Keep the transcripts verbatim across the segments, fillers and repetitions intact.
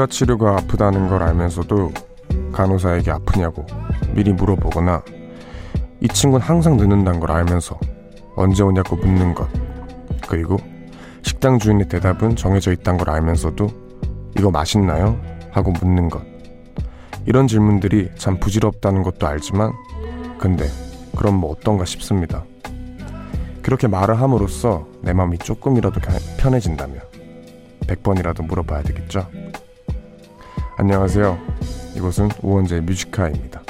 안과 치료가 아프다는 걸 알면서도 간호사에게 아프냐고 미리 물어보거나 이 친구는 항상 늦는다는 걸 알면서 언제 오냐고 묻는 것, 그리고 식당 주인의 대답은 정해져 있다는 걸 알면서도 이거 맛있나요? 하고 묻는 것, 이런 질문들이 참 부질없다는 것도 알지만 근데 그럼 뭐 어떤가 싶습니다. 그렇게 말을 함으로써 내 마음이 조금이라도 편해진다면 백 번이라도 물어봐야 되겠죠? 안녕하세요. 이곳은 우원재 뮤직 하이입니다.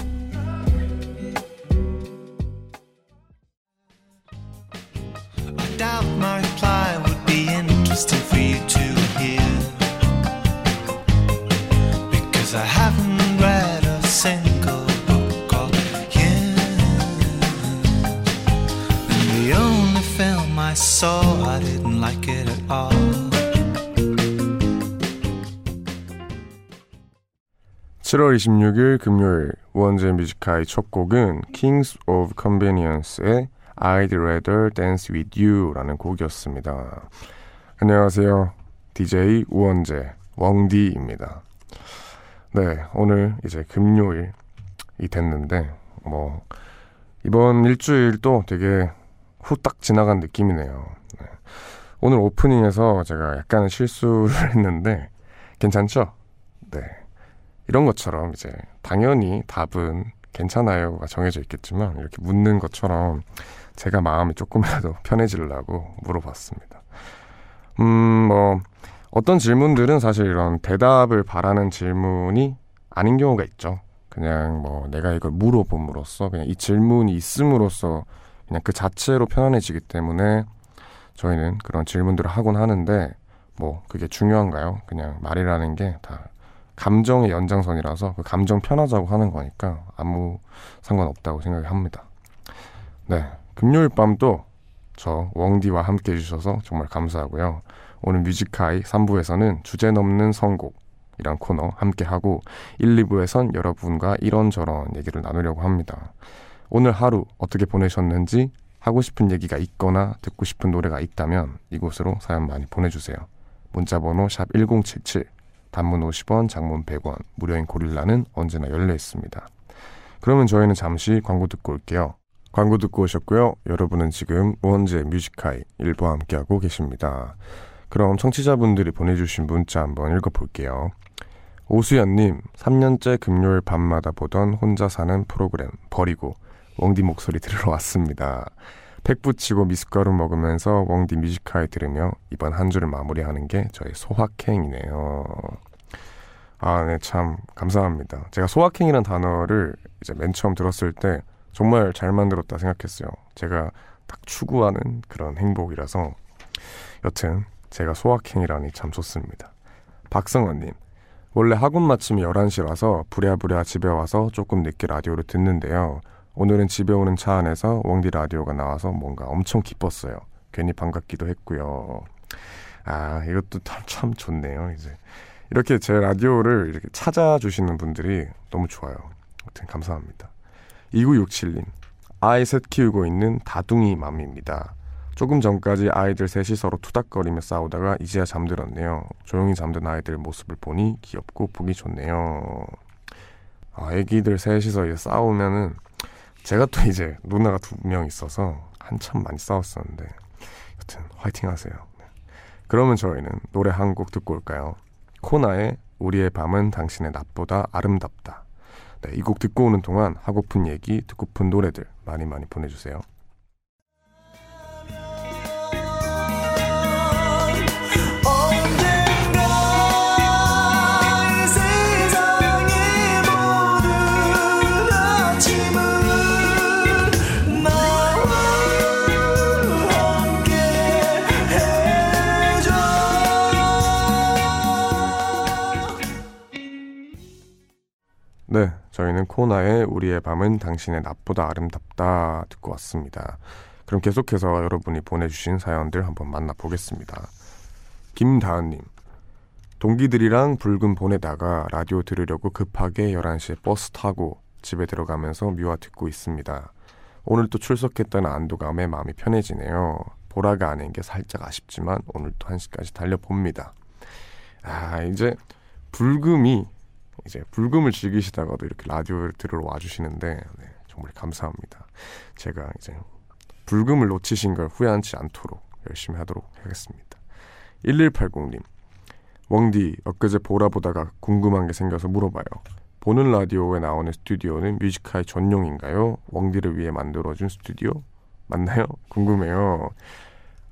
칠월 이십육일 금요일 우원재 뮤직하이 첫 곡은 Kings of Convenience의 I'd Rather Dance With You라는 곡이었습니다. 안녕하세요. 디제이 우원재, 왕디입니다. 네, 오늘 이제 금요일이 됐는데 뭐 이번 일주일도 되게 후딱 지나간 느낌이네요. 네. 오늘 오프닝에서 제가 약간 실수를 했는데 괜찮죠? 네. 이런 것처럼 이제 당연히 답은 괜찮아요가 정해져 있겠지만 이렇게 묻는 것처럼 제가 마음이 조금이라도 편해지려고 물어봤습니다. 음, 뭐 어떤 질문들은 사실 이런 대답을 바라는 질문이 아닌 경우가 있죠. 그냥 뭐 내가 이걸 물어봄으로써 그냥 이 질문이 있음으로써 그냥 그 자체로 편안해지기 때문에 저희는 그런 질문들을 하곤 하는데 뭐 그게 중요한가요? 그냥 말이라는 게 다 감정의 연장선이라서 그 감정 편하자고 하는 거니까 아무 상관없다고 생각합니다. 네, 금요일 밤도 저 웡디와 함께 해주셔서 정말 감사하고요. 오늘 뮤직하이 삼 부에서는 주제 넘는 선곡이란 코너 함께하고 일, 이 부에선 여러분과 이런저런 얘기를 나누려고 합니다. 오늘 하루 어떻게 보내셨는지, 하고 싶은 얘기가 있거나 듣고 싶은 노래가 있다면 이곳으로 사연 많이 보내주세요. 문자번호 샵 일공칠칠, 단문 오십 원, 장문 백 원, 무료인 고릴라는 언제나 열려있습니다. 그러면 저희는 잠시 광고 듣고 올게요. 광고 듣고 오셨고요. 여러분은 지금 우원재 뮤직하이 일부와 함께하고 계십니다. 그럼 청취자분들이 보내주신 문자 한번 읽어볼게요. 오수연님, 삼 년째 금요일 밤마다 보던 혼자 사는 프로그램 버리고 웡디 목소리 들으러 왔습니다. 팩 붙이고 미숫가루 먹으면서 웡디 뮤직하이 들으며 이번 한 주를 마무리하는 게 저의 소확행이네요. 아, 네, 참 감사합니다. 제가 소확행이란 단어를 이제 맨 처음 들었을 때 정말 잘 만들었다 생각했어요. 제가 딱 추구하는 그런 행복이라서. 여튼 제가 소확행이라니 참 좋습니다. 박성원님, 원래 학원 마침이 열한 시라서 부랴부랴 집에 와서 조금 늦게 라디오를 듣는데요. 오늘은 집에 오는 차 안에서 웡디 라디오가 나와서 뭔가 엄청 기뻤어요. 괜히 반갑기도 했고요. 아, 이것도 참, 참 좋네요. 이제 이렇게 제 라디오를 이렇게 찾아주시는 분들이 너무 좋아요. 아무튼 감사합니다. 이구육칠님, 아이 셋 키우고 있는 다둥이 맘입니다. 조금 전까지 아이들 셋이 서로 투닥거리며 싸우다가 이제야 잠들었네요. 조용히 잠든 아이들 모습을 보니 귀엽고 보기 좋네요. 아, 애기들 셋이서 이제 싸우면은, 제가 또 이제 누나가 두 명 있어서 한참 많이 싸웠었는데, 여튼 화이팅 하세요. 네. 그러면 저희는 노래 한 곡 듣고 올까요? 코나의 우리의 밤은 당신의 낮보다 아름답다. 네, 이 곡 듣고 오는 동안 하고픈 얘기, 듣고픈 노래들 많이 많이 보내주세요. 네, 저희는 코나의 우리의 밤은 당신의 낮보다 아름답다 듣고 왔습니다. 그럼 계속해서 여러분이 보내주신 사연들 한번 만나보겠습니다. 김다은님, 동기들이랑 붉은 보내다가 라디오 들으려고 급하게 열한 시에 버스 타고 집에 들어가면서 뮤아 듣고 있습니다. 오늘 또 출석했다는 안도감에 마음이 편해지네요. 보라가 아닌 게 살짝 아쉽지만 오늘 또 한 시까지 달려봅니다. 아, 이제 불금이 이제 불금을 즐기시다가도 이렇게 라디오를 들으러 와주시는데 네, 정말 감사합니다. 제가 이제 불금을 놓치신 걸 후회하지 않도록 열심히 하도록 하겠습니다. 일일팔공님 웡디, 엊그제 보라 보다가 궁금한 게 생겨서 물어봐요. 보는 라디오에 나오는 스튜디오는 뮤직하이 전용인가요? 웡디를 위해 만들어준 스튜디오 맞나요? 궁금해요.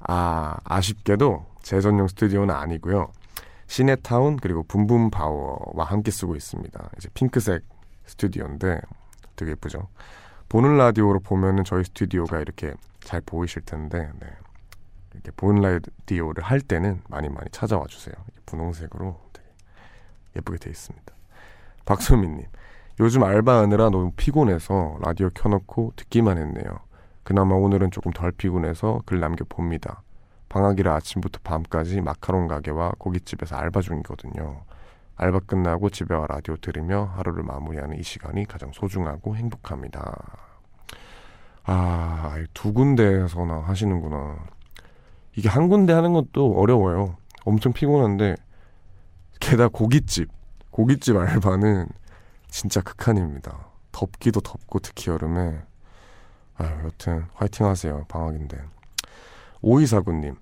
아, 아쉽게도 제 전용 스튜디오는 아니고요. 시네타운 그리고 붐붐파워와 함께 쓰고 있습니다. 이제 핑크색 스튜디오인데 되게 예쁘죠? 보는 라디오로 보면은 저희 스튜디오가 이렇게 잘 보이실 텐데 네. 이렇게 보는 라디오를 할 때는 많이 많이 찾아와 주세요. 분홍색으로 되게 예쁘게 되어 있습니다. 박소민님, 요즘 알바하느라 너무 피곤해서 라디오 켜놓고 듣기만 했네요. 그나마 오늘은 조금 덜 피곤해서 글 남겨봅니다. 방학이라 아침부터 밤까지 마카롱 가게와 고깃집에서 알바 중이거든요. 알바 끝나고 집에 와 라디오 들으며 하루를 마무리하는 이 시간이 가장 소중하고 행복합니다. 아, 두 군데에서나 하시는구나. 이게 한 군데 하는 것도 어려워요. 엄청 피곤한데 게다가 고깃집 고깃집 알바는 진짜 극한입니다. 덥기도 덥고 특히 여름에. 아유, 여튼 화이팅 하세요. 방학인데. 오이사구님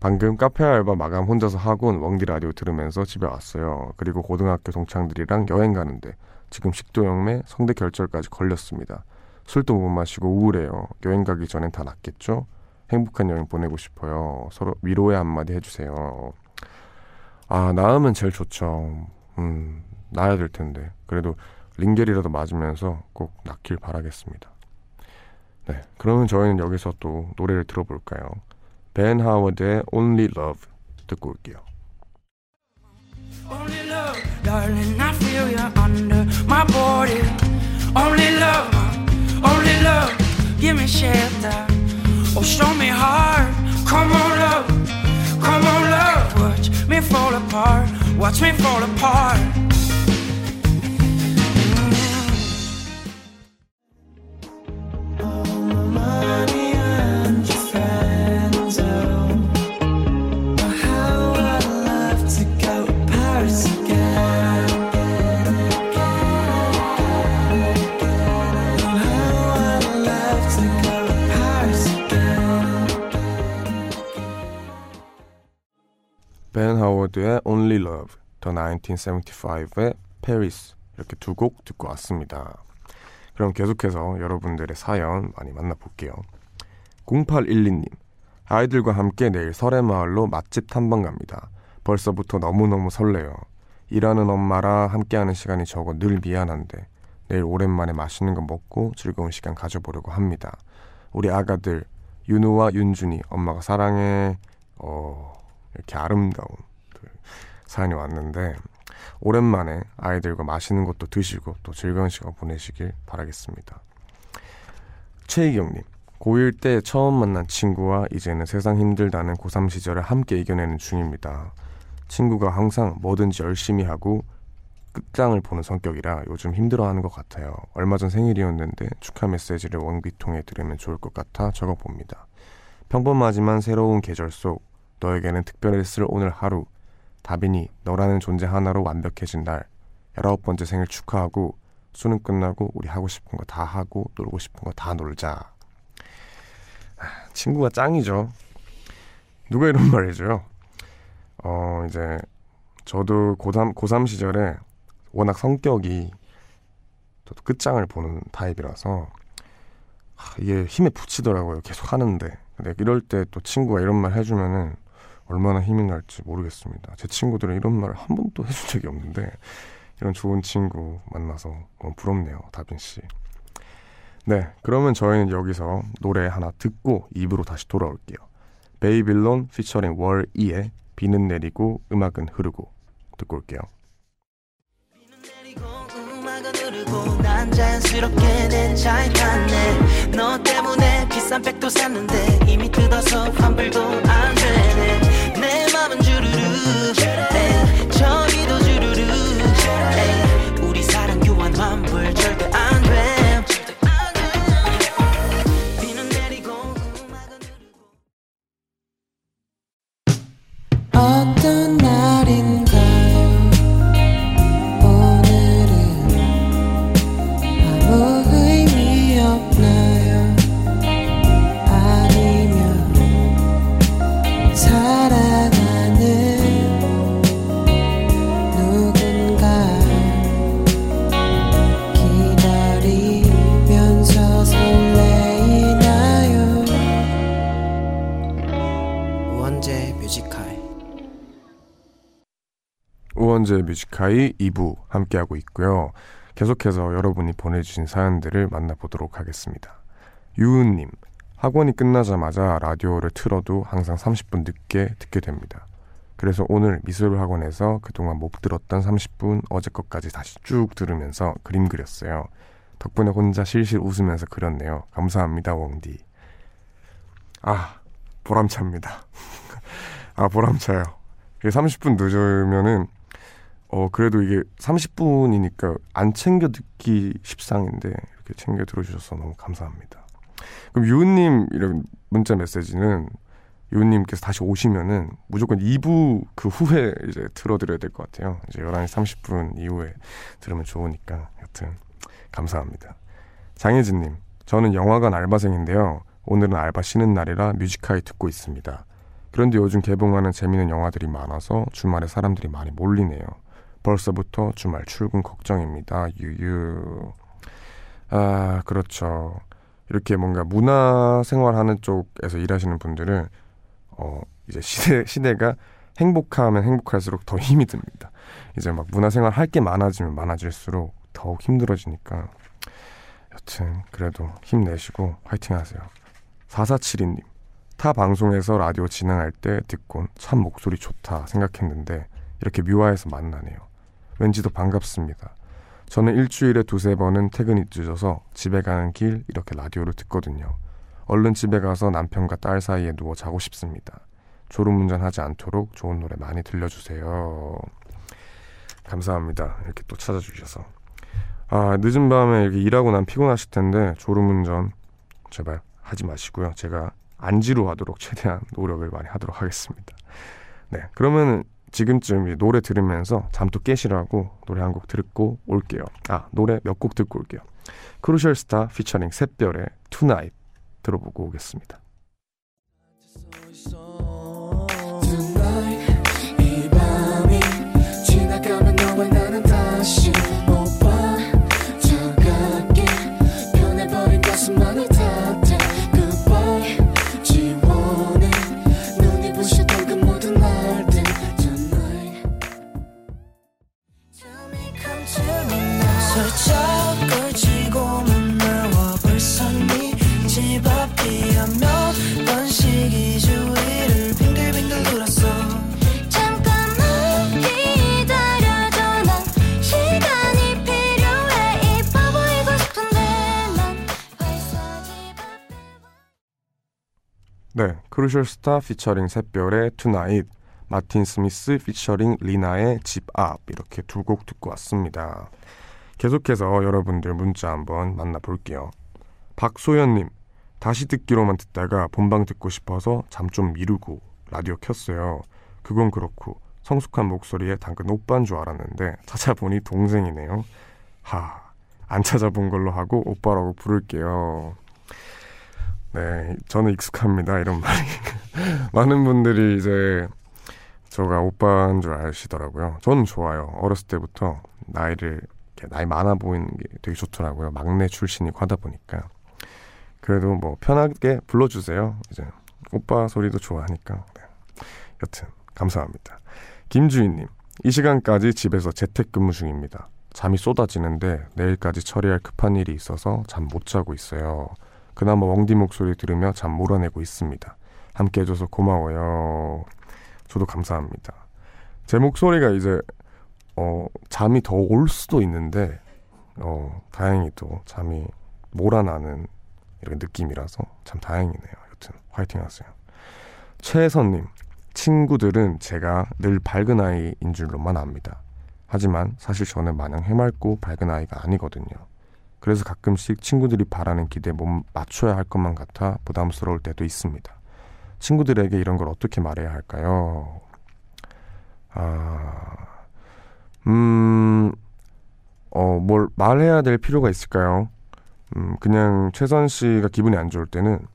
방금 카페 알바 마감 혼자서 하고 웡디 라디오 들으면서 집에 왔어요. 그리고 고등학교 동창들이랑 여행 가는데 지금 식도염에 성대 결절까지 걸렸습니다. 술도 못 마시고 우울해요. 여행 가기 전엔 다 낫겠죠? 행복한 여행 보내고 싶어요. 서로 위로의 한마디 해주세요. 아, 나으면 제일 좋죠. 음, 나아야 될 텐데 그래도 링겔이라도 맞으면서 꼭 낫길 바라겠습니다. 네, 그러면 저희는 여기서 또 노래를 들어볼까요? Ben Howard의 Only Love 듣고 올게요. Only love, darling, I feel you under my body. Only love, only love, give me shelter. Oh, show me heart, come on love, come on love. Watch me fall apart, watch me fall apart. Ben 하워드의 Only Love, 더 천구백칠십오의 Paris 이렇게 두 곡 듣고 왔습니다. 그럼 계속해서 여러분들의 사연 많이 만나볼게요. 공팔일이님 아이들과 함께 내일 설해마을로 맛집 탐방 갑니다. 벌써부터 너무너무 설레요. 일하는 엄마라 함께하는 시간이 적어 늘 미안한데 내일 오랜만에 맛있는 거 먹고 즐거운 시간 가져보려고 합니다. 우리 아가들 윤우와 윤준이 엄마가 사랑해. 어... 이렇게 아름다운 사연이 왔는데 오랜만에 아이들과 맛있는 것도 드시고 또 즐거운 시간 보내시길 바라겠습니다. 최희경님, 고일 때 처음 만난 친구와 이제는 세상 힘들다는 고삼 시절을 함께 이겨내는 중입니다. 친구가 항상 뭐든지 열심히 하고 끝장을 보는 성격이라 요즘 힘들어하는 것 같아요. 얼마 전 생일이었는데 축하 메시지를 원기통에 들으면 좋을 것 같아 적어봅니다. 평범하지만 새로운 계절 속 너에게는 특별했을 오늘 하루, 다빈이 너라는 존재 하나로 완벽해진 날, 열아홉 번째 생일 축하하고 수능 끝나고 우리 하고 싶은 거 다 하고 놀고 싶은 거 다 놀자. 친구가 짱이죠. 누가 이런 말 해줘요? 어, 이제 저도 고삼, 고삼 시절에 워낙 성격이 저도 끝장을 보는 타입이라서 이게 힘에 붙이더라고요. 계속 하는데. 근데 이럴 때 또 친구가 이런 말 해주면은 얼마나 힘이 날지 모르겠습니다. 제 친구들은 이런 말을 한 번도 해준 적이 없는데 이런 좋은 친구 만나서 너무 부럽네요. 다빈씨. 네, 그러면 저희는 여기서 노래 하나 듣고 이 부로 다시 돌아올게요. Babylon 피처링 월이의 비는 내리고 음악은 흐르고 듣고 올게요. 비는 내리고 음악은 흐르고 난 자연스럽게 내 차에 탔네. 너 때문에 비싼 백도 샀는데 이미 뜯어서 환불도 안 되네. 내 맘은 주르르 에이, 저기도 주르르 에이, 우리 사랑 교환 환불 절대 안 돼. 비는 내리고 음악은 흐르고 어떤 날인가 우원재 뮤직하이 이 부 함께하고 있고요. 계속해서 여러분이 보내주신 사연들을 만나보도록 하겠습니다. 유은님, 학원이 끝나자마자 라디오를 틀어도 항상 삼십 분 늦게 듣게 됩니다. 그래서 오늘 미술 학원에서 그동안 못 들었던 삼십 분 어제 것까지 다시 쭉 들으면서 그림 그렸어요. 덕분에 혼자 실실 웃으면서 그렸네요. 감사합니다, 웡디. 아, 보람찹니다. 아, 보람차요. 삼십 분 늦으면은 어 그래도 이게 삼십 분이니까 안 챙겨 듣기 십상인데 이렇게 챙겨 들어주셔서 너무 감사합니다. 그럼 유은님 이런 문자 메시지는 유은님께서 다시 오시면은 무조건 이 부 그 후에 이제 틀어드려야 될 것 같아요. 이제 열한 시 삼십 분 이후에 들으면 좋으니까. 여튼 감사합니다. 장혜진님, 저는 영화관 알바생인데요. 오늘은 알바 쉬는 날이라 뮤직하이 듣고 있습니다. 그런데 요즘 개봉하는 재미있는 영화들이 많아서 주말에 사람들이 많이 몰리네요. 벌써부터 주말 출근 걱정입니다. 유유. 아, 그렇죠. 이렇게 뭔가 문화생활하는 쪽에서 일하시는 분들은 어 이제 시대, 시대가 행복하면 행복할수록 더 힘이 듭니다. 이제 막 문화생활 할 게 많아지면 많아질수록 더욱 힘들어지니까. 여튼 그래도 힘내시고 화이팅하세요. 사사칠이 님, 타 방송에서 라디오 진행할 때 듣곤 참 목소리 좋다 생각했는데 이렇게 뮤화에서 만나네요. 왠지 더 반갑습니다. 저는 일주일에 두세 번은 퇴근이 늦어서 집에 가는 길 이렇게 라디오를 듣거든요. 얼른 집에 가서 남편과 딸 사이에 누워 자고 싶습니다. 졸음운전하지 않도록 좋은 노래 많이 들려주세요. 감사합니다. 이렇게 또 찾아주셔서. 아, 늦은 밤에 이렇게 일하고 난 피곤하실 텐데 졸음운전 제발 하지 마시고요. 제가 안 지루하도록 최대한 노력을 많이 하도록 하겠습니다. 네, 그러면 지금쯤 노래 들으면서 잠도 깨시라고 노래 한 곡 듣고 올게요. 아, 노래 몇 곡 듣고 올게요. Crucial Star 피처링 샛별의 Tonight 들어보고 오겠습니다. Tonight 이 밤이 지나가면 너와 나는 다시 못 봐. 차갑게 변해버린 가슴만을 탓해. Goodbye 지워내 눈이 부시던 그 모든 날들. Tonight Tell me come to me now. 슬쩍 걸치고만 나와 벌써니 집 앞이야 몇 번씩이 주위를 빙글빙글 돌았어. 잠깐만 기다려줘 난 시간이 필요해. 이 바보이고 싶은데 난 벌써 집 앞에. 네, 크루셜 스타 피처링 샛별의 투나잇, 마틴 스미스 피처링 리나의 집 앞 이렇게 두 곡 듣고 왔습니다. 계속해서 여러분들 문자 한번 만나볼게요. 박소연님, 다시 듣기로만 듣다가 본방 듣고 싶어서 잠 좀 미루고 라디오 켰어요. 그건 그렇고 성숙한 목소리에 당근 오빠인 줄 알았는데 찾아보니 동생이네요. 하, 안 찾아본 걸로 하고 오빠라고 부를게요. 네, 저는 익숙합니다, 이런 말이. 많은 분들이 이제 저가 오빠인 줄 아시더라고요. 저는 좋아요. 어렸을 때부터 나이를 이렇게 나이 많아 보이는 게 되게 좋더라고요. 막내 출신이고 하다 보니까. 그래도 뭐 편하게 불러주세요. 이제 오빠 소리도 좋아하니까. 네. 여튼 감사합니다. 김주인님, 이 시간까지 집에서 재택근무 중입니다. 잠이 쏟아지는데 내일까지 처리할 급한 일이 있어서 잠 못 자고 있어요. 그나마 웡디 목소리 들으며 잠 몰아내고 있습니다. 함께 해줘서 고마워요. 저도 감사합니다. 제 목소리가 이제 어, 잠이 더 올 수도 있는데 어, 다행히도 잠이 몰아나는 이런 느낌이라서 참 다행이네요. 여튼 화이팅하세요. 최혜선님, 친구들은 제가 늘 밝은 아이인 줄로만 압니다. 하지만 사실 저는 마냥 해맑고 밝은 아이가 아니거든요. 그래서 가끔씩 친구들이 바라는 기대에 못 맞춰야 할 것만 같아 부담스러울 때도 있습니다. 친구들에게 이런 걸 어떻게 말해야 할까요? 아, 음, 어, 뭘 말해야 될 필요가 있을까요? 음, 그냥 최선 씨가 기분이 안 좋을 때는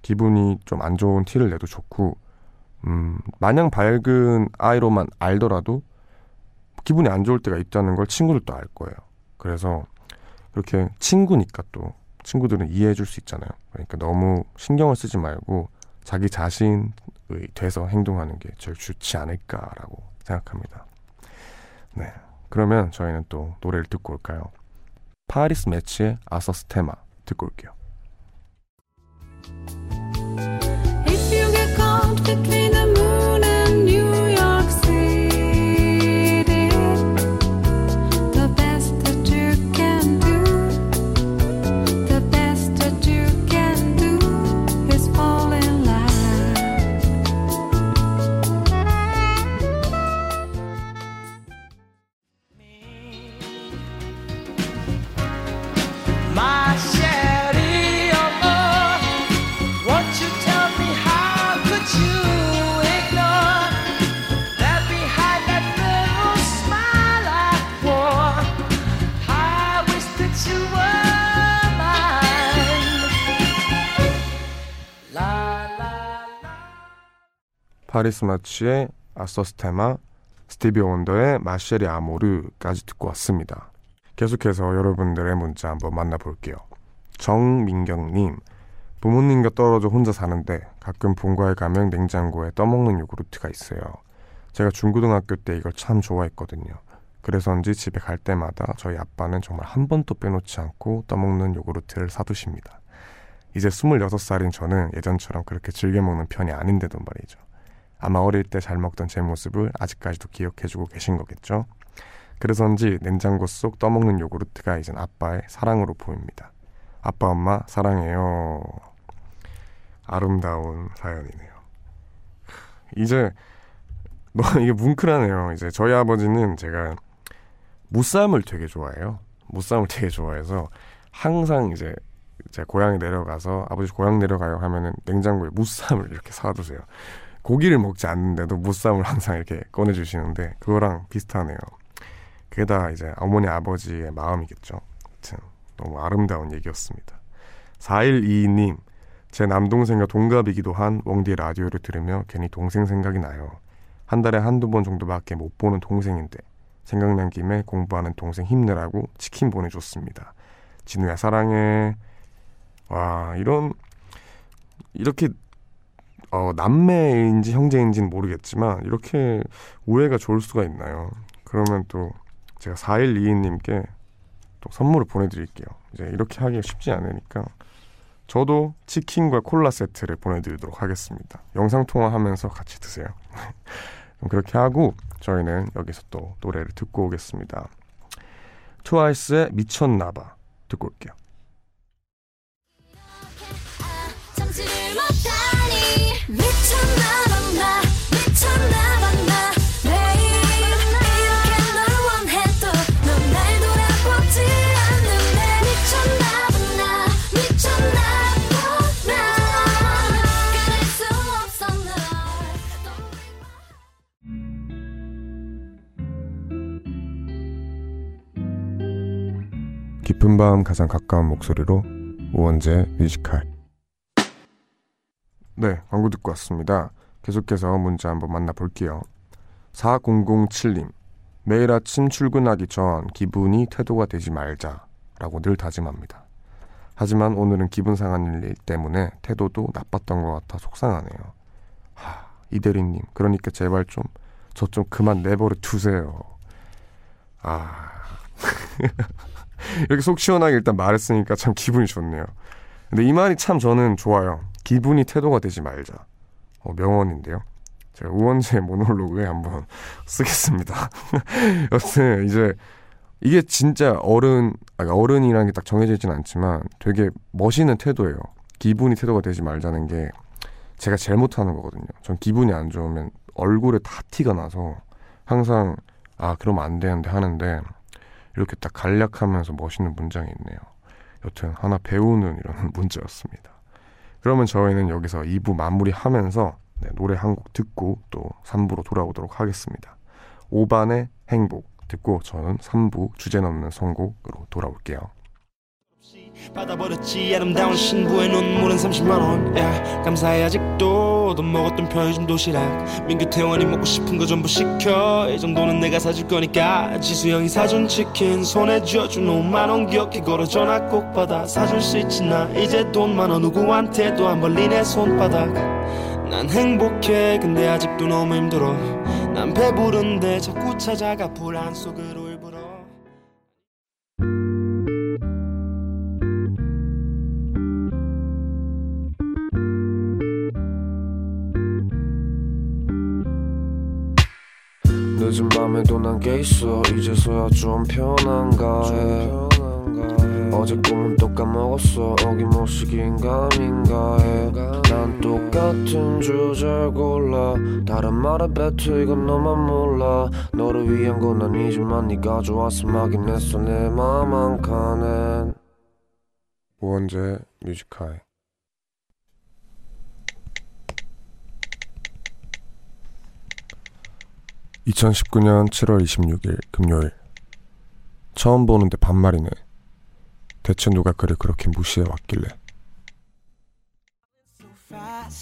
기분이 좀 안 좋은 티를 내도 좋고, 음, 마냥 밝은 아이로만 알더라도 기분이 안 좋을 때가 있다는 걸 친구들도 알 거예요. 그래서 그렇게 친구니까 또 친구들은 이해해 줄 수 있잖아요. 그러니까 너무 신경을 쓰지 말고 자기 자신의 돼서 행동하는 게 제일 좋지 않을까라고 생각합니다. 네, 그러면 저희는 또 노래를 듣고 올까요? 파리스 매치의 아서스테마 듣고 올게요. If you get caught between the moon and New York City, the best that you can do, the best that you can do is fall in love. My 파리스 마치의 아서스테마, 스티비 원더의 마셸이 아모르까지 듣고 왔습니다. 계속해서 여러분들의 문자 한번 만나볼게요. 정민경님, 부모님과 떨어져 혼자 사는데 가끔 본가에 가면 냉장고에 떠먹는 요구르트가 있어요. 제가 중고등학교 때 이걸 참 좋아했거든요. 그래서인지 집에 갈 때마다 저희 아빠는 정말 한 번도 빼놓지 않고 떠먹는 요구르트를 사두십니다. 이제 스물여섯 살인 저는 예전처럼 그렇게 즐겨 먹는 편이 아닌데도 말이죠. 아마 어릴 때 잘 먹던 제 모습을 아직까지도 기억해주고 계신 거겠죠. 그래서인지 냉장고 속 떠먹는 요구르트가 이젠 아빠의 사랑으로 보입니다. 아빠, 엄마 사랑해요. 아름다운 사연이네요. 이제 뭐 이게 뭉클하네요. 이제 저희 아버지는 제가 무쌈을 되게 좋아해요. 무쌈을 되게 좋아해서 항상 이제 제 고향에 내려가서 아버지 고향 내려가요 하면은 냉장고에 무쌈을 이렇게 사두세요. 고기를 먹지 않는데도 무쌈을 항상 이렇게 꺼내주시는데 그거랑 비슷하네요. 그게 다 이제 어머니 아버지의 마음이겠죠. 아무튼 너무 아름다운 얘기였습니다. 사일이이님, 제 남동생과 동갑이기도 한 웡디 라디오를 들으며 괜히 동생 생각이 나요. 한 달에 한두 번 정도밖에 못 보는 동생인데 생각난 김에 공부하는 동생 힘내라고 치킨 보내줬습니다. 진우야 사랑해. 와, 이런 이렇게 어, 남매인지 형제인지는 모르겠지만 이렇게 오해가 좋을 수가 있나요? 그러면 또 제가 사일이이님께 또 선물을 보내드릴게요. 이제 이렇게 하기가 쉽지 않으니까 저도 치킨과 콜라 세트를 보내드리도록 하겠습니다. 영상통화하면서 같이 드세요. 그럼 그렇게 하고 저희는 여기서 또 노래를 듣고 오겠습니다. 트와이스의 미쳤나봐 듣고 올게요. 미쳤나봐 나 미쳤나봐 나 매일 이렇게 널 원해도 넌 날 돌아보지 않는데 미쳤나봐 나 미쳤나봐 나 끊을 수 없어 널. 깊은 밤 가장 가까운 목소리로 우원재 뮤직하이. 네, 광고 듣고 왔습니다. 계속해서 문자 한번 만나볼게요. 사공공칠님, 매일 아침 출근하기 전 기분이 태도가 되지 말자라고 늘 다짐합니다. 하지만 오늘은 기분 상한 일 때문에 태도도 나빴던 것 같아 속상하네요. 하, 이대리님, 그러니까 제발 좀 저 좀 그만 내버려 두세요. 아, 이렇게 속 시원하게 일단 말했으니까 참 기분이 좋네요. 근데 이 말이 참 저는 좋아요. 기분이 태도가 되지 말자. 어, 명언인데요. 제가 우원재 모놀로그에 한번 쓰겠습니다. 여튼 이제 이게 진짜 어른, 아니 어른이라는 게 딱 정해져 있진 않지만 되게 멋있는 태도예요. 기분이 태도가 되지 말자는 게 제가 제일 못하는 거거든요. 전 기분이 안 좋으면 얼굴에 다 티가 나서 항상 아 그러면 안 되는데 하는데 이렇게 딱 간략하면서 멋있는 문장이 있네요. 여튼 하나 배우는 이런 문제였습니다. 그러면 저희는 여기서 이 부 마무리하면서 네, 노래 한 곡 듣고 또 삼 부로 돌아오도록 하겠습니다. 오반의 행복 듣고 저는 삼 부 주제 넘는 선곡으로 돌아올게요. 받아버렸지 아름다운 신부의 눈물은 삼십만 원 yeah, 감사해 아직도 돈 먹었던 편의점 도시락 민규 태원이 먹고 싶은 거 전부 시켜 이 정도는 내가 사줄 거니까 지수형이 사준 치킨 손에 쥐어준 오만 원 기억해 걸어 전화 꼭 받아 사줄 수 있지 나 이제 돈 많아 누구한테도 안 벌린 내 손바닥 난 행복해 근데 아직도 너무 힘들어 난 배부른데 자꾸 찾아가 불안 속으로 일부러. 늦은 밤에도 난 깨 있어. 이제서야 좀 편한가 해. 어제 꿈은 또 까먹었어. 어김없이 긴가민가 해. 난 똑같은 주제를 골라 다른 말에 뱉어. 이건 너만 몰라. 너를 위한 건 아니지만 네가 좋아서 막긴 했어. 내 맘 한 칸엔 우원재 뮤직 하이. 이천십구 년 칠월 이십육일 금요일. 처음 보는데 반말이네. 대체 누가 그를 그렇게 무시해 왔길래.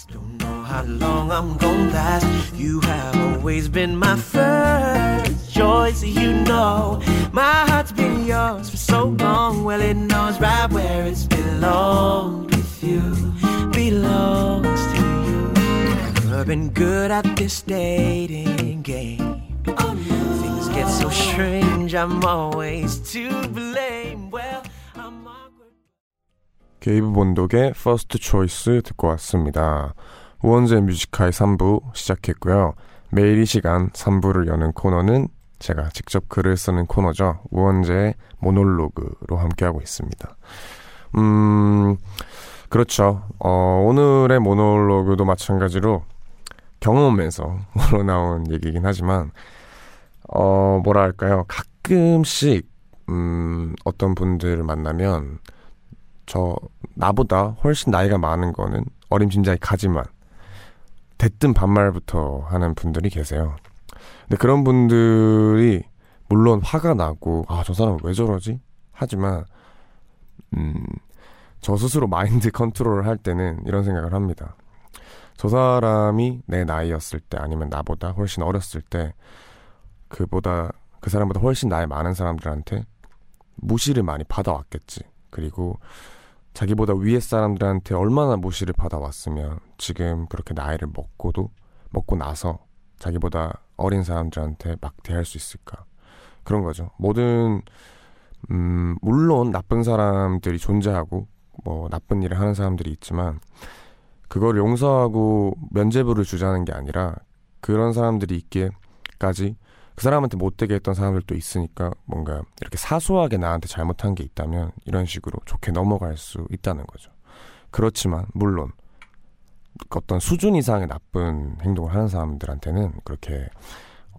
Don't know how long I'm gon' last. You have always been my first choice. You know my heart's been yours for so long. Well, it knows right where it's belonged with you. Belongs to you. I've been good at this dating game. Oh, no. Things get so strange. I'm always to blame. Well. 게이브 본독의 퍼스트 초이스 듣고 왔습니다. 우원재 뮤직하이 삼 부 시작했고요. 매일 이 시간 삼 부를 여는 코너는 제가 직접 글을 쓰는 코너죠. 우원재의 모놀로그로 함께하고 있습니다. 음, 그렇죠. 어, 오늘의 모놀로그도 마찬가지로 경험에서로 나온 얘기긴 하지만 어, 뭐라 할까요? 가끔씩 음, 어떤 분들을 만나면 저 나보다 훨씬 나이가 많은 거는 어림짐작이 가지만 대뜸 반말부터 하는 분들이 계세요. 근데 그런 분들이 물론 화가 나고 아, 저 사람 왜 저러지? 하지만 음, 저 스스로 마인드 컨트롤을 할 때는 이런 생각을 합니다. 저 사람이 내 나이였을 때 아니면 나보다 훨씬 어렸을 때 그보다 그 사람보다 훨씬 나이 많은 사람들한테 무시를 많이 받아왔겠지. 그리고 자기보다 위에 사람들한테 얼마나 무시를 받아왔으면 지금 그렇게 나이를 먹고도 먹고 나서 자기보다 어린 사람들한테 막 대할 수 있을까. 그런 거죠. 모든 음, 물론 나쁜 사람들이 존재하고 뭐 나쁜 일을 하는 사람들이 있지만 그걸 용서하고 면죄부를 주자는 게 아니라 그런 사람들이 있기까지 그 사람한테 못되게 했던 사람들도 있으니까 뭔가 이렇게 사소하게 나한테 잘못한 게 있다면 이런 식으로 좋게 넘어갈 수 있다는 거죠. 그렇지만 물론 어떤 수준 이상의 나쁜 행동을 하는 사람들한테는 그렇게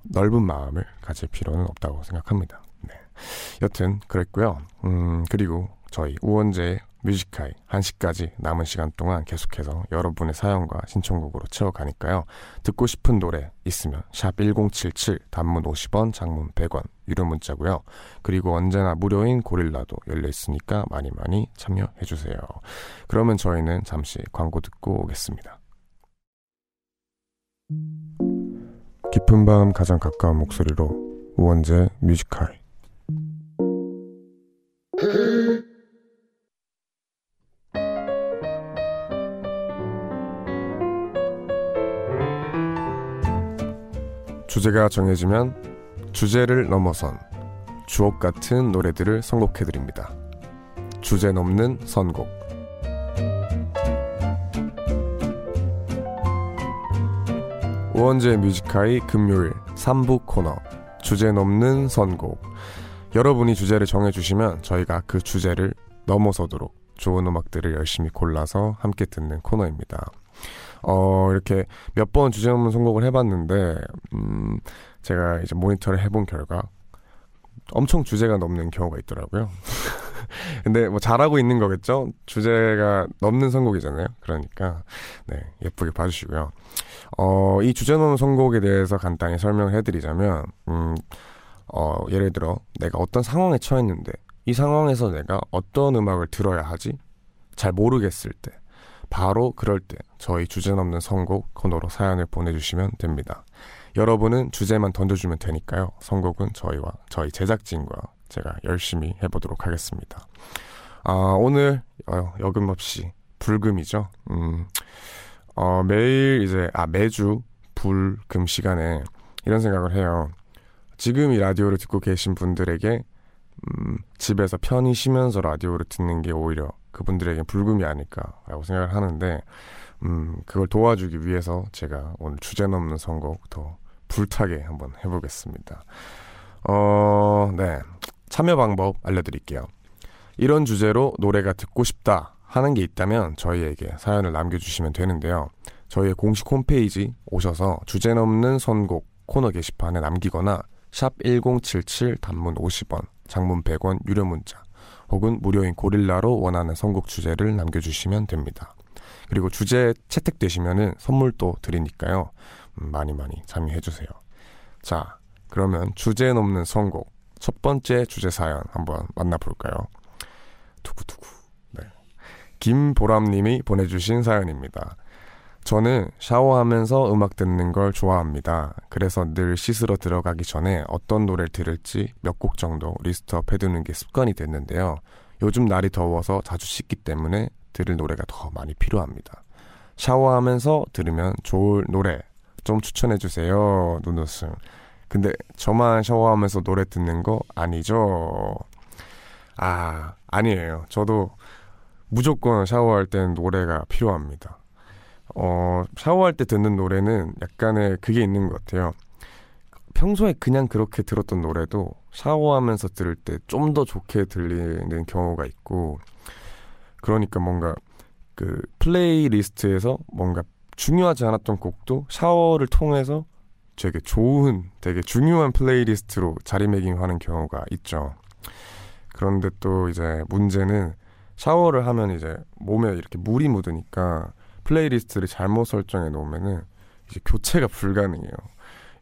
넓은 마음을 가질 필요는 없다고 생각합니다. 네. 여튼 그랬고요. 음, 그리고 저희 우원재의 뮤직하이 한 시까지 남은 시간 동안 계속해서 여러분의 사연과 신청곡으로 채워가니까요. 듣고 싶은 노래 있으면 샵 천칠십칠, 단문 오십 원, 장문 백 원, 유료 문자고요. 그리고 언제나 무료인 고릴라도 열려있으니까 많이 많이 참여해주세요. 그러면 저희는 잠시 광고 듣고 오겠습니다. 깊은 밤 가장 가까운 목소리로 우원재 뮤직하이. 주제가 정해지면 주제를 넘어선 주옥같은 노래들을 선곡해드립니다. 주제 넘는 선곡. 우원재 뮤직하이 금요일 삼 부 코너 주제 넘는 선곡. 여러분이 주제를 정해주시면 저희가 그 주제를 넘어서도록 좋은 음악들을 열심히 골라서 함께 듣는 코너입니다. 어, 이렇게 몇 번 주제 넘는 선곡을 해봤는데, 음, 제가 이제 모니터를 해본 결과 엄청 주제가 넘는 경우가 있더라고요. 근데 뭐 잘하고 있는 거겠죠? 주제가 넘는 선곡이잖아요. 그러니까, 네, 예쁘게 봐주시고요. 어, 이 주제 넘는 선곡에 대해서 간단히 설명을 해드리자면, 음, 어, 예를 들어, 내가 어떤 상황에 처했는데, 이 상황에서 내가 어떤 음악을 들어야 하지? 잘 모르겠을 때. 바로 그럴 때 저희 주제 넘는 선곡 코너로 사연을 보내주시면 됩니다. 여러분은 주제만 던져주면 되니까요. 선곡은 저희와 저희 제작진과 제가 열심히 해보도록 하겠습니다. 아, 오늘 어, 여금 없이 불금이죠. 음, 어, 매일 이제 아 매주 불금 시간에 이런 생각을 해요. 지금 이 라디오를 듣고 계신 분들에게 음, 집에서 편히 쉬면서 라디오를 듣는 게 오히려 그분들에게 불금이 아닐까라고 생각을 하는데 음, 그걸 도와주기 위해서 제가 오늘 주제 넘는 선곡 더 불타게 한번 해보겠습니다. 어, 네. 참여 방법 알려드릴게요. 이런 주제로 노래가 듣고 싶다 하는 게 있다면 저희에게 사연을 남겨주시면 되는데요. 저희의 공식 홈페이지 오셔서 주제 넘는 선곡 코너 게시판에 남기거나 샵 천칠십칠 단문 오십 원, 장문 백 원 유료 문자 혹은 무료인 고릴라로 원하는 선곡 주제를 남겨주시면 됩니다. 그리고 주제 채택되시면 선물도 드리니까요. 많이 많이 참여해주세요. 자, 그러면 주제 넘는 선곡 첫 번째 주제 사연 한번 만나볼까요? 두구두구. 네. 김보람님이 보내주신 사연입니다. 저는 샤워하면서 음악 듣는 걸 좋아합니다. 그래서 늘 씻으러 들어가기 전에 어떤 노래를 들을지 몇 곡 정도 리스트업 해두는 게 습관이 됐는데요. 요즘 날이 더워서 자주 씻기 때문에 들을 노래가 더 많이 필요합니다. 샤워하면서 들으면 좋을 노래 좀 추천해주세요. 눈웃음. 근데 저만 샤워하면서 노래 듣는 거 아니죠? 아, 아니에요. 저도 무조건 샤워할 땐 노래가 필요합니다. 어, 샤워할 때 듣는 노래는 약간의 그게 있는 것 같아요. 평소에 그냥 그렇게 들었던 노래도 샤워하면서 들을 때 좀 더 좋게 들리는 경우가 있고, 그러니까 뭔가 그 플레이리스트에서 뭔가 중요하지 않았던 곡도 샤워를 통해서 되게 좋은, 되게 중요한 플레이리스트로 자리매김하는 경우가 있죠. 그런데 또 이제 문제는 샤워를 하면 이제 몸에 이렇게 물이 묻으니까 플레이리스트를 잘못 설정해 놓으면은 이제 교체가 불가능해요.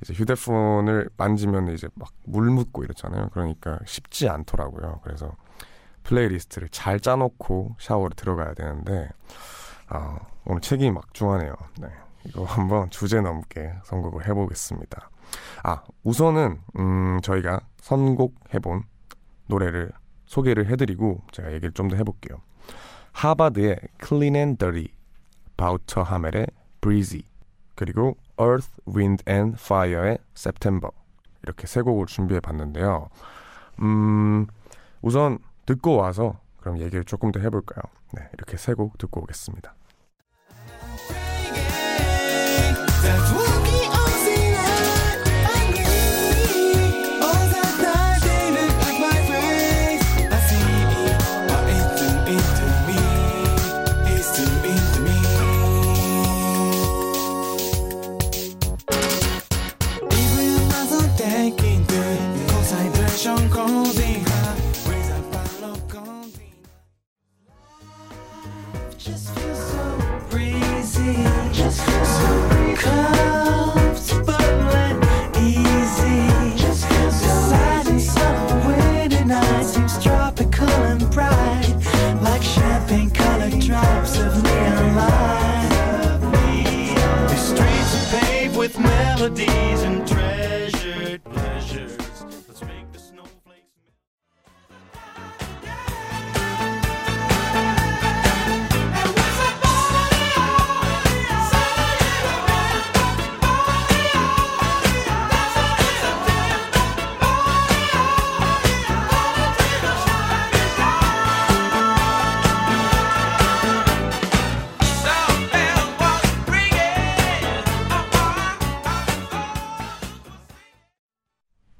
이제 휴대폰을 만지면 이제 막 물 묻고 이렇잖아요. 그러니까 쉽지 않더라고요. 그래서 플레이리스트를 잘 짜놓고 샤워를 들어가야 되는데 아, 오늘 책임이 막중하네요. 네, 이거 한번 주제 넘게 선곡을 해보겠습니다. 아, 우선은 음, 저희가 선곡해본 노래를 소개를 해드리고 제가 얘기를 좀 더 해볼게요. 하바드의 Clean and Dirty, 바우처 하멜의 Breezy, 그리고 Earth, Wind and Fire의 September, 이렇게 세 곡을 준비해봤는데요. 음, 우선 듣고 와서 그럼 얘기를 조금 더 해볼까요? 네, 이렇게 세 곡 듣고 오겠습니다.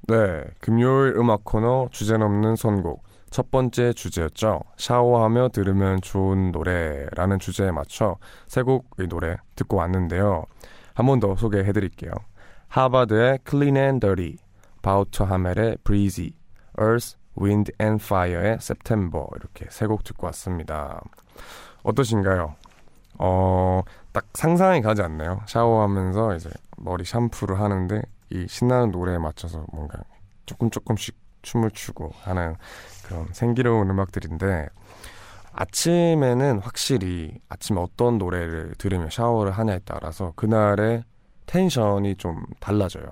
네, 금요일 음악 코너 주제 넘는 선곡 첫 번째 주제였죠. 샤워하며 들으면 좋은 노래라는 주제에 맞춰 세 곡의 노래 듣고 왔는데요. 한 번 더 소개해드릴게요. 하바드의 Clean and Dirty, 바우처 하멜의 Breezy, Earth, Wind and Fire의 September, 이렇게 세 곡 듣고 왔습니다. 어떠신가요? 어, 딱 상상이 가지 않나요? 샤워하면서 이제 머리 샴푸를 하는데 이 신나는 노래에 맞춰서 뭔가 조금 조금씩 춤을 추고 하는 그런 생기로운 음악들인데, 아침에는 확실히 아침에 어떤 노래를 들으며 샤워를 하냐에 따라서 그날의 텐션이 좀 달라져요.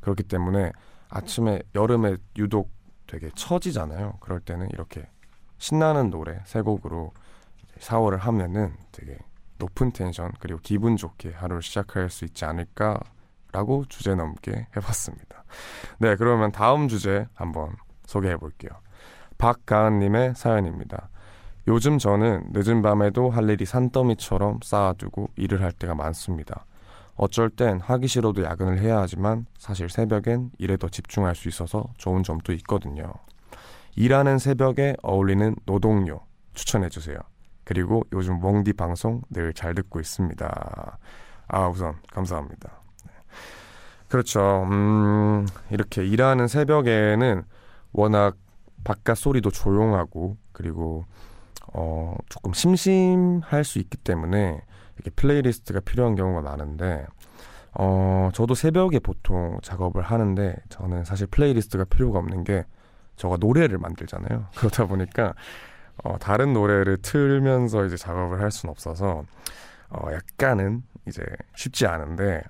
그렇기 때문에 아침에, 여름에 유독 되게 처지잖아요. 그럴 때는 이렇게 신나는 노래 세 곡으로 샤워를 하면은 되게 높은 텐션, 그리고 기분 좋게 하루를 시작할 수 있지 않을까 라고 주제 넘게 해봤습니다. 네, 그러면 다음 주제 한번 소개해볼게요. 박가은님의 사연입니다. 요즘 저는 늦은 밤에도 할 일이 산더미처럼 쌓아두고 일을 할 때가 많습니다. 어쩔 땐 하기 싫어도 야근을 해야 하지만 사실 새벽엔 일에 더 집중할 수 있어서 좋은 점도 있거든요. 일하는 새벽에 어울리는 노동요 추천해주세요. 그리고 요즘 웡디 방송 늘 잘 듣고 있습니다. 아, 우선 감사합니다. 그렇죠. 음, 이렇게 일하는 새벽에는 워낙 바깥 소리도 조용하고 그리고 어, 조금 심심할 수 있기 때문에 이렇게 플레이리스트가 필요한 경우가 많은데 어, 저도 새벽에 보통 작업을 하는데 저는 사실 플레이리스트가 필요가 없는 게 제가 노래를 만들잖아요. 그러다 보니까 어, 다른 노래를 틀면서 이제 작업을 할 수는 없어서 어, 약간은 이제 쉽지 않은데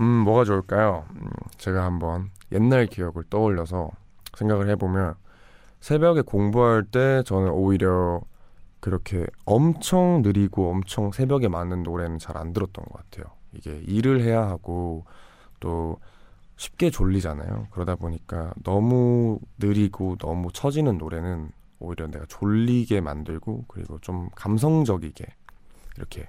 음, 뭐가 좋을까요? 음, 제가 한번 옛날 기억을 떠올려서 생각을 해보면 새벽에 공부할 때 저는 오히려 그렇게 엄청 느리고 엄청 새벽에 맞는 노래는 잘 안 들었던 것 같아요. 이게 일을 해야 하고 또 쉽게 졸리잖아요. 그러다 보니까 너무 느리고 너무 처지는 노래는 오히려 내가 졸리게 만들고 그리고 좀 감성적이게 이렇게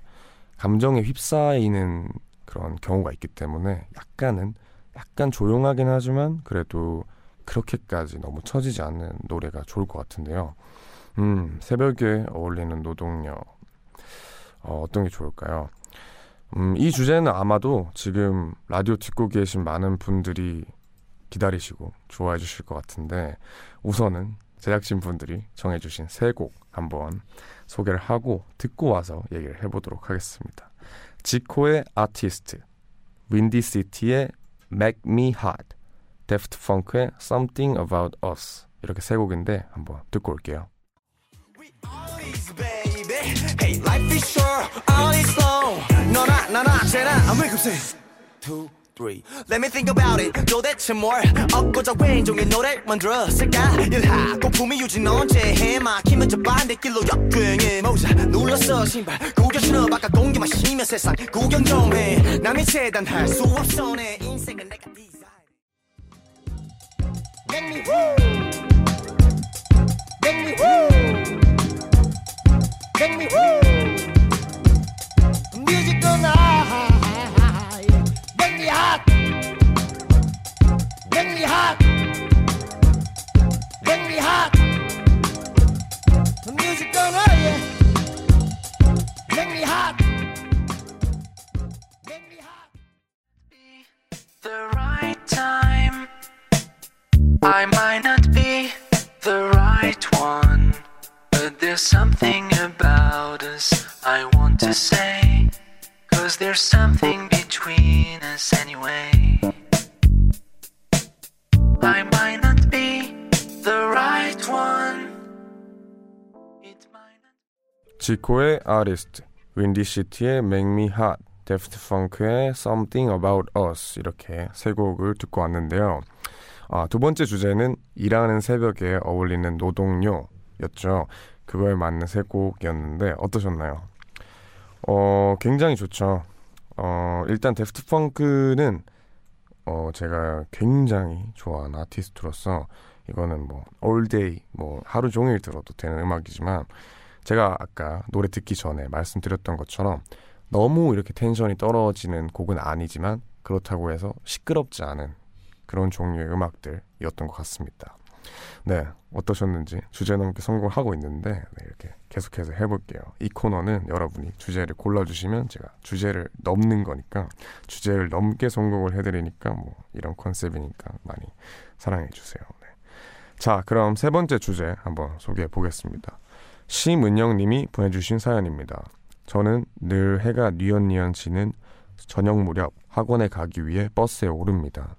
감정에 휩싸이는 그런 경우가 있기 때문에 약간은 약간 조용하긴 하지만 그래도 그렇게까지 너무 처지지 않는 노래가 좋을 것 같은데요. 음, 새벽에 어울리는 노동요 어, 어떤 게 좋을까요? 음, 이 주제는 아마도 지금 라디오 듣고 계신 많은 분들이 기다리시고 좋아해 주실 것 같은데 우선은 제작진 분들이 정해주신 세 곡 한번 소개를 하고 듣고 와서 얘기를 해보도록 하겠습니다. 지코의 아티스트, 윈디시티의 Make Me Hot, 데프트 펑크의 Something About Us 이렇게 세 곡인데 한번 듣고 올게요. We all is baby, hey life is short, all is long, 너나 나나 쟤나 I'm wake up say two three, let me think about it, 도대체 뭘 얻고자 왼종의 노래를 만들었을까 일하 고품이 유진 언제 해 막히면 저 반대길로 역행해 모자 눌렀어 신발 구겨 신어 바깥 공기만 쉬면 세상 구경 좀 해 남이 재단할 수 없어 내 인생은 내가 디자인 Let me woo, let me woo, let me woo. Music tonight, make me hot, make me hot, make me hot. Music tonight, make me hot, make me hot. Be the right time. I might not be the right one, but there's something about us I want to say, 'cause there's something between us anyway. I might not be the right one. It might not. 지코의 아티스트, 윈디시티의 Make Me Hot, 데프트 펑크의 Something About Us 이렇게 세 곡을 듣고 왔는데요. 아, 두 번째 주제는 일하는 새벽에 어울리는 노동요였죠. 그거에 맞는 세 곡이었는데 어떠셨나요? 어, 굉장히 좋죠. 어, 일단 데프트 펑크는 어, 제가 굉장히 좋아하는 아티스트로서 이거는 뭐 all day, 뭐 하루 종일 들어도 되는 음악이지만 제가 아까 노래 듣기 전에 말씀드렸던 것처럼 너무 이렇게 텐션이 떨어지는 곡은 아니지만 그렇다고 해서 시끄럽지 않은 그런 종류의 음악들이었던 것 같습니다. 네, 어떠셨는지 주제 넘게 성공하고 있는데 네, 이렇게 계속해서 해볼게요. 이 코너는 여러분이 주제를 골라주시면 제가 주제를 넘는 거니까 주제를 넘게 성공을 해드리니까 뭐 이런 컨셉이니까 많이 사랑해주세요. 네. 자, 그럼 세 번째 주제 한번 소개해보겠습니다. 심은영님이 보내주신 사연입니다. 저는 늘 해가 뉘엿뉘엿 지는 저녁 무렵 학원에 가기 위해 버스에 오릅니다.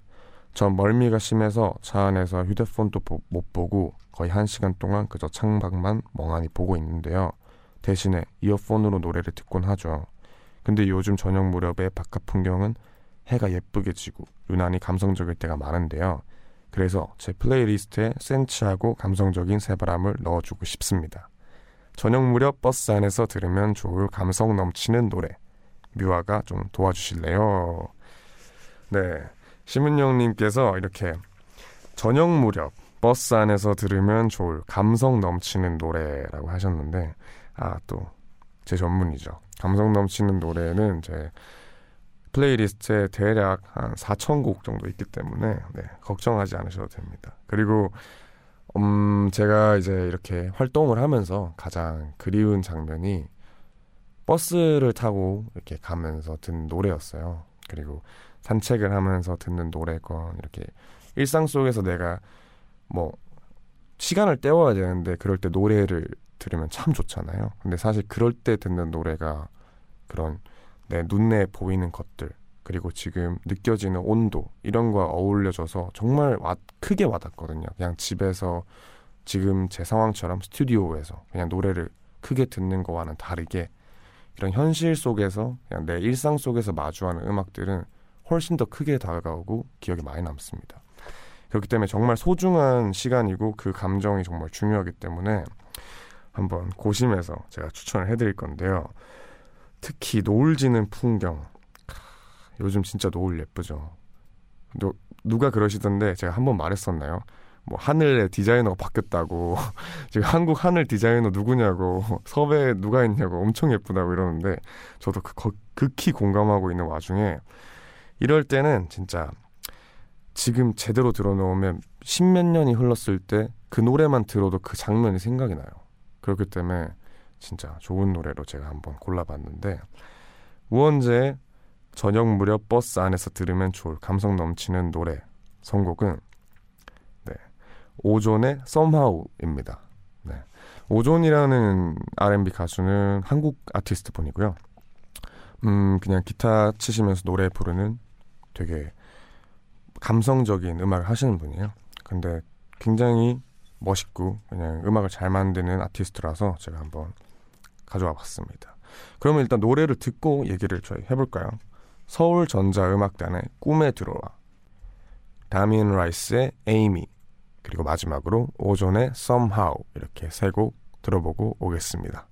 전 멀미가 심해서 차 안에서 휴대폰도 보, 못 보고 거의 한 시간 동안 그저 창밖만 멍하니 보고 있는데요. 대신에 이어폰으로 노래를 듣곤 하죠. 근데 요즘 저녁 무렵의 바깥 풍경은 해가 예쁘게 지고 유난히 감성적일 때가 많은데요. 그래서 제 플레이리스트에 센치하고 감성적인 새바람을 넣어주고 싶습니다. 저녁 무렵 버스 안에서 들으면 좋을 감성 넘치는 노래 뮤아가 좀 도와주실래요? 네, 심은영님께서 이렇게 저녁 무렵 버스 안에서 들으면 좋을 감성 넘치는 노래라고 하셨는데, 아, 또 제 전문이죠. 감성 넘치는 노래는 제 플레이리스트에 대략 한 사천 곡 정도 있기 때문에 네, 걱정하지 않으셔도 됩니다. 그리고 음, 제가 이제 이렇게 활동을 하면서 가장 그리운 장면이 버스를 타고 이렇게 가면서 듣는 노래였어요. 그리고 산책을 하면서 듣는 노래건, 이렇게 일상 속에서 내가 뭐 시간을 때워야 되는데 그럴 때 노래를 들으면 참 좋잖아요. 근데 사실 그럴 때 듣는 노래가 그런 내 눈에 보이는 것들, 그리고 지금 느껴지는 온도, 이런 거와 어울려져서 정말 와, 크게 와닿거든요. 그냥 집에서 지금 제 상황처럼 스튜디오에서 그냥 노래를 크게 듣는 거와는 다르게 이런 현실 속에서 그냥 내 일상 속에서 마주하는 음악들은 훨씬 더 크게 다가오고 기억에 많이 남습니다. 그렇기 때문에 정말 소중한 시간이고 그 감정이 정말 중요하기 때문에 한번 고심해서 제가 추천을 해드릴 건데요. 특히 노을 지는 풍경, 요즘 진짜 노을 예쁘죠. 노, 누가 그러시던데 제가 한번 말했었나요? 뭐 하늘의 디자이너가 바뀌었다고 지금 한국 하늘 디자이너 누구냐고 섭외 누가 있냐고 엄청 예쁘다고 이러는데, 저도 그, 거, 극히 공감하고 있는 와중에 이럴 때는 진짜 지금 제대로 들어놓으면 십몇 년이 흘렀을 때 그 노래만 들어도 그 장면이 생각이 나요. 그렇기 때문에 진짜 좋은 노래로 제가 한번 골라봤는데, 우원재의 저녁 무렵 버스 안에서 들으면 좋을 감성 넘치는 노래 선곡은 네, 오존의 Somehow입니다. 네, 오존이라는 알앤비 가수는 한국 아티스트 분이고요. 음, 그냥 기타 치시면서 노래 부르는 되게 감성적인 음악을 하시는 분이에요. 근데 굉장히 멋있고 그냥 음악을 잘 만드는 아티스트라서 제가 한번 가져와 봤습니다. 그러면 일단 노래를 듣고 얘기를 저희 해볼까요? 서울전자음악단의 꿈에 들어와, 다미안 라이스의 에이미, 그리고 마지막으로 오존의 Somehow, 이렇게 세 곡 들어보고 오겠습니다.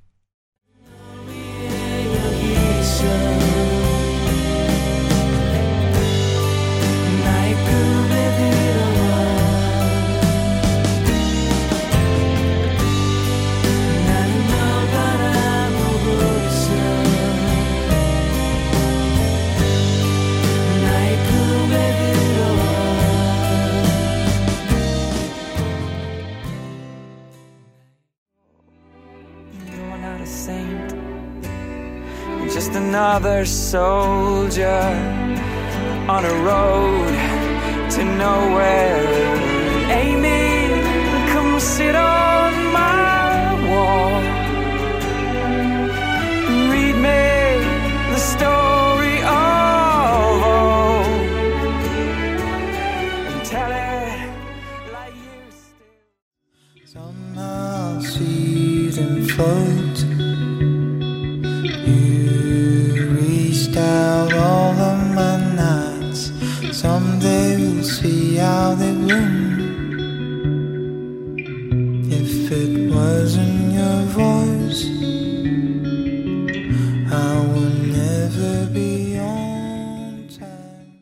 Just another soldier on a road to nowhere. Amy, come sit on my wall and read me the story of old and tell it like you still. Somehow seas and floats. Out all of my nights, someday we'll see how they bloom. If it wasn't your voice, I would never be on time.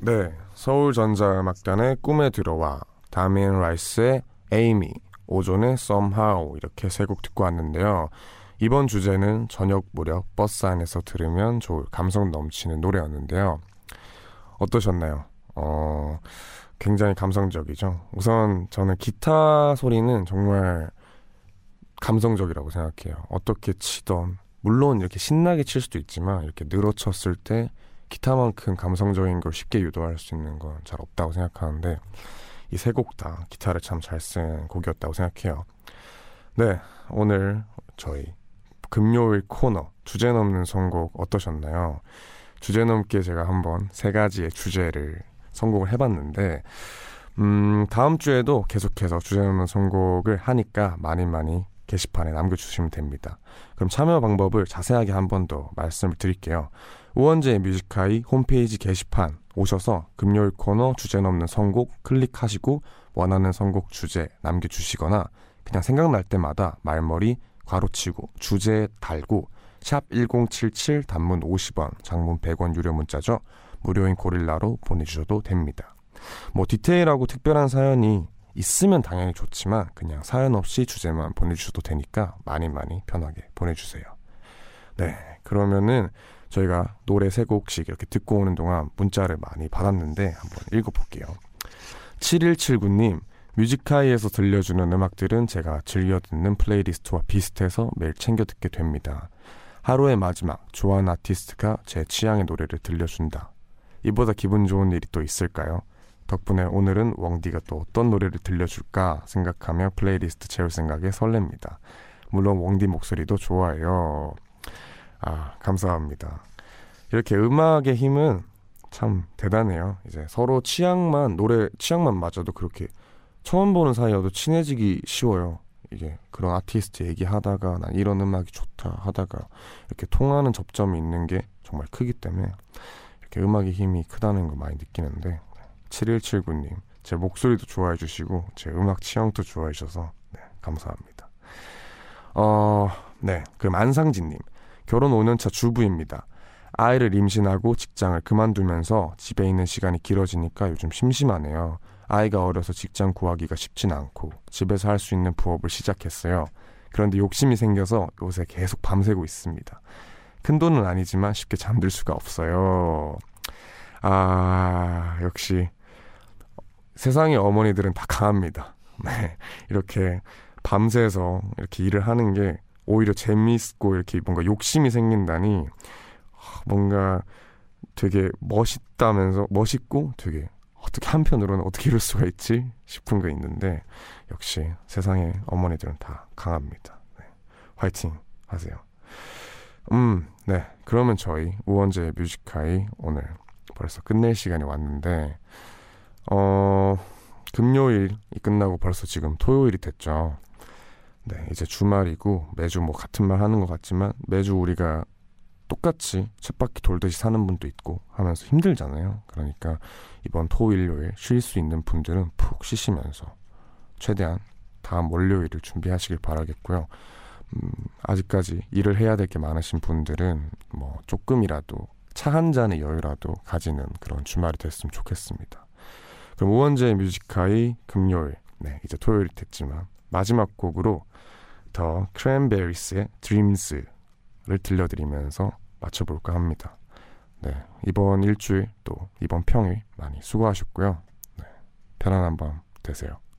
네, 서울전자음악단의 꿈에 들어와, 다미안 라이스의 에이미, 오존의 Somehow, 이렇게 세 곡 듣고 왔는데요. 이번 주제는 저녁 무렵 버스 안에서 들으면 좋을 감성 넘치는 노래였는데요. 어떠셨나요? 어, 굉장히 감성적이죠. 우선 저는 기타 소리는 정말 감성적이라고 생각해요. 어떻게 치던, 물론 이렇게 신나게 칠 수도 있지만 이렇게 늘어쳤을 때 기타만큼 감성적인 걸 쉽게 유도할 수 있는 건 잘 없다고 생각하는데, 이 세 곡 다 기타를 참 잘 쓴 곡이었다고 생각해요. 네, 오늘 저희 금요일 코너 주제 넘는 선곡 어떠셨나요? 주제 넘게 제가 한번 세 가지의 주제를 선곡을 해봤는데, 음, 다음 주에도 계속해서 주제 넘는 선곡을 하니까 많이 많이 게시판에 남겨주시면 됩니다. 그럼 참여 방법을 자세하게 한 번 더 말씀을 드릴게요. 우원재의 뮤직하이 홈페이지 게시판 오셔서 금요일 코너 주제 넘는 선곡 클릭하시고 원하는 선곡 주제 남겨주시거나, 그냥 생각날 때마다 말머리 괄호치고 주제 달고 샵 일공칠칠 단문 오십 원 장문 백 원 유료 문자죠. 무료인 고릴라로 보내주셔도 됩니다. 뭐 디테일하고 특별한 사연이 있으면 당연히 좋지만 그냥 사연 없이 주제만 보내주셔도 되니까 많이 많이 편하게 보내주세요. 네, 그러면은 저희가 노래 세 곡씩 이렇게 듣고 오는 동안 문자를 많이 받았는데 한번 읽어볼게요. 칠일칠구 님, 뮤직하이에서 들려주는 음악들은 제가 즐겨 듣는 플레이리스트와 비슷해서 매일 챙겨 듣게 됩니다. 하루의 마지막, 좋아하는 아티스트가 제 취향의 노래를 들려준다. 이보다 기분 좋은 일이 또 있을까요? 덕분에 오늘은 왕디가 또 어떤 노래를 들려줄까 생각하며 플레이리스트 채울 생각에 설렙니다. 물론 왕디 목소리도 좋아요. 아, 감사합니다. 이렇게 음악의 힘은 참 대단해요. 이제 서로 취향만, 노래 취향만 맞아도 그렇게 처음 보는 사이여도 친해지기 쉬워요. 이게 그런 아티스트 얘기하다가 난 이런 음악이 좋다 하다가 이렇게 통하는 접점이 있는 게 정말 크기 때문에 이렇게 음악의 힘이 크다는 걸 많이 느끼는데, 칠일칠구 님, 제 목소리도 좋아해 주시고 제 음악 취향도 좋아해 주셔서 네, 감사합니다. 어, 네, 그럼 안상진님, 결혼 오 년차 주부입니다. 아이를 임신하고 직장을 그만두면서 집에 있는 시간이 길어지니까 요즘 심심하네요. 아이가 어려서 직장 구하기가 쉽진 않고 집에서 할 수 있는 부업을 시작했어요. 그런데 욕심이 생겨서 요새 계속 밤새고 있습니다. 큰돈은 아니지만 쉽게 잠들 수가 없어요. 아, 역시 세상의 어머니들은 다 강합니다. 네, 이렇게 밤새서 이렇게 일을 하는 게 오히려 재미있고 이렇게 뭔가 욕심이 생긴다니, 뭔가 되게 멋있다면서 멋있고 되게 어떻게 한편으로는 어떻게 이럴 수가 있지 싶은 게 있는데, 역시 세상의 어머니들은 다 강합니다. 네, 화이팅 하세요. 음, 네, 그러면 저희 우원재 뮤직하이 오늘 벌써 끝낼 시간이 왔는데, 어, 금요일이 끝나고 벌써 지금 토요일이 됐죠. 네, 이제 주말이고 매주 뭐 같은 말 하는 것 같지만 매주 우리가 똑같이 쳇바퀴 돌듯이 사는 분도 있고 하면서 힘들잖아요. 그러니까 이번 토일요일 쉴 수 있는 분들은 푹 쉬시면서 최대한 다음 월요일을 준비하시길 바라겠고요. 음, 아직까지 일을 해야 될 게 많으신 분들은 뭐 조금이라도 차 한 잔의 여유라도 가지는 그런 주말이 됐으면 좋겠습니다. 그럼 우원재의 뮤직하이 금요일, 네, 이제 토요일이 됐지만 마지막 곡으로 The Cranberries의 Dreams를 들려드리면서 마쳐볼까 합니다. 네, 이번 일주일 또 이번 평일 많이 수고하셨고요. 네, 편안한 밤 되세요.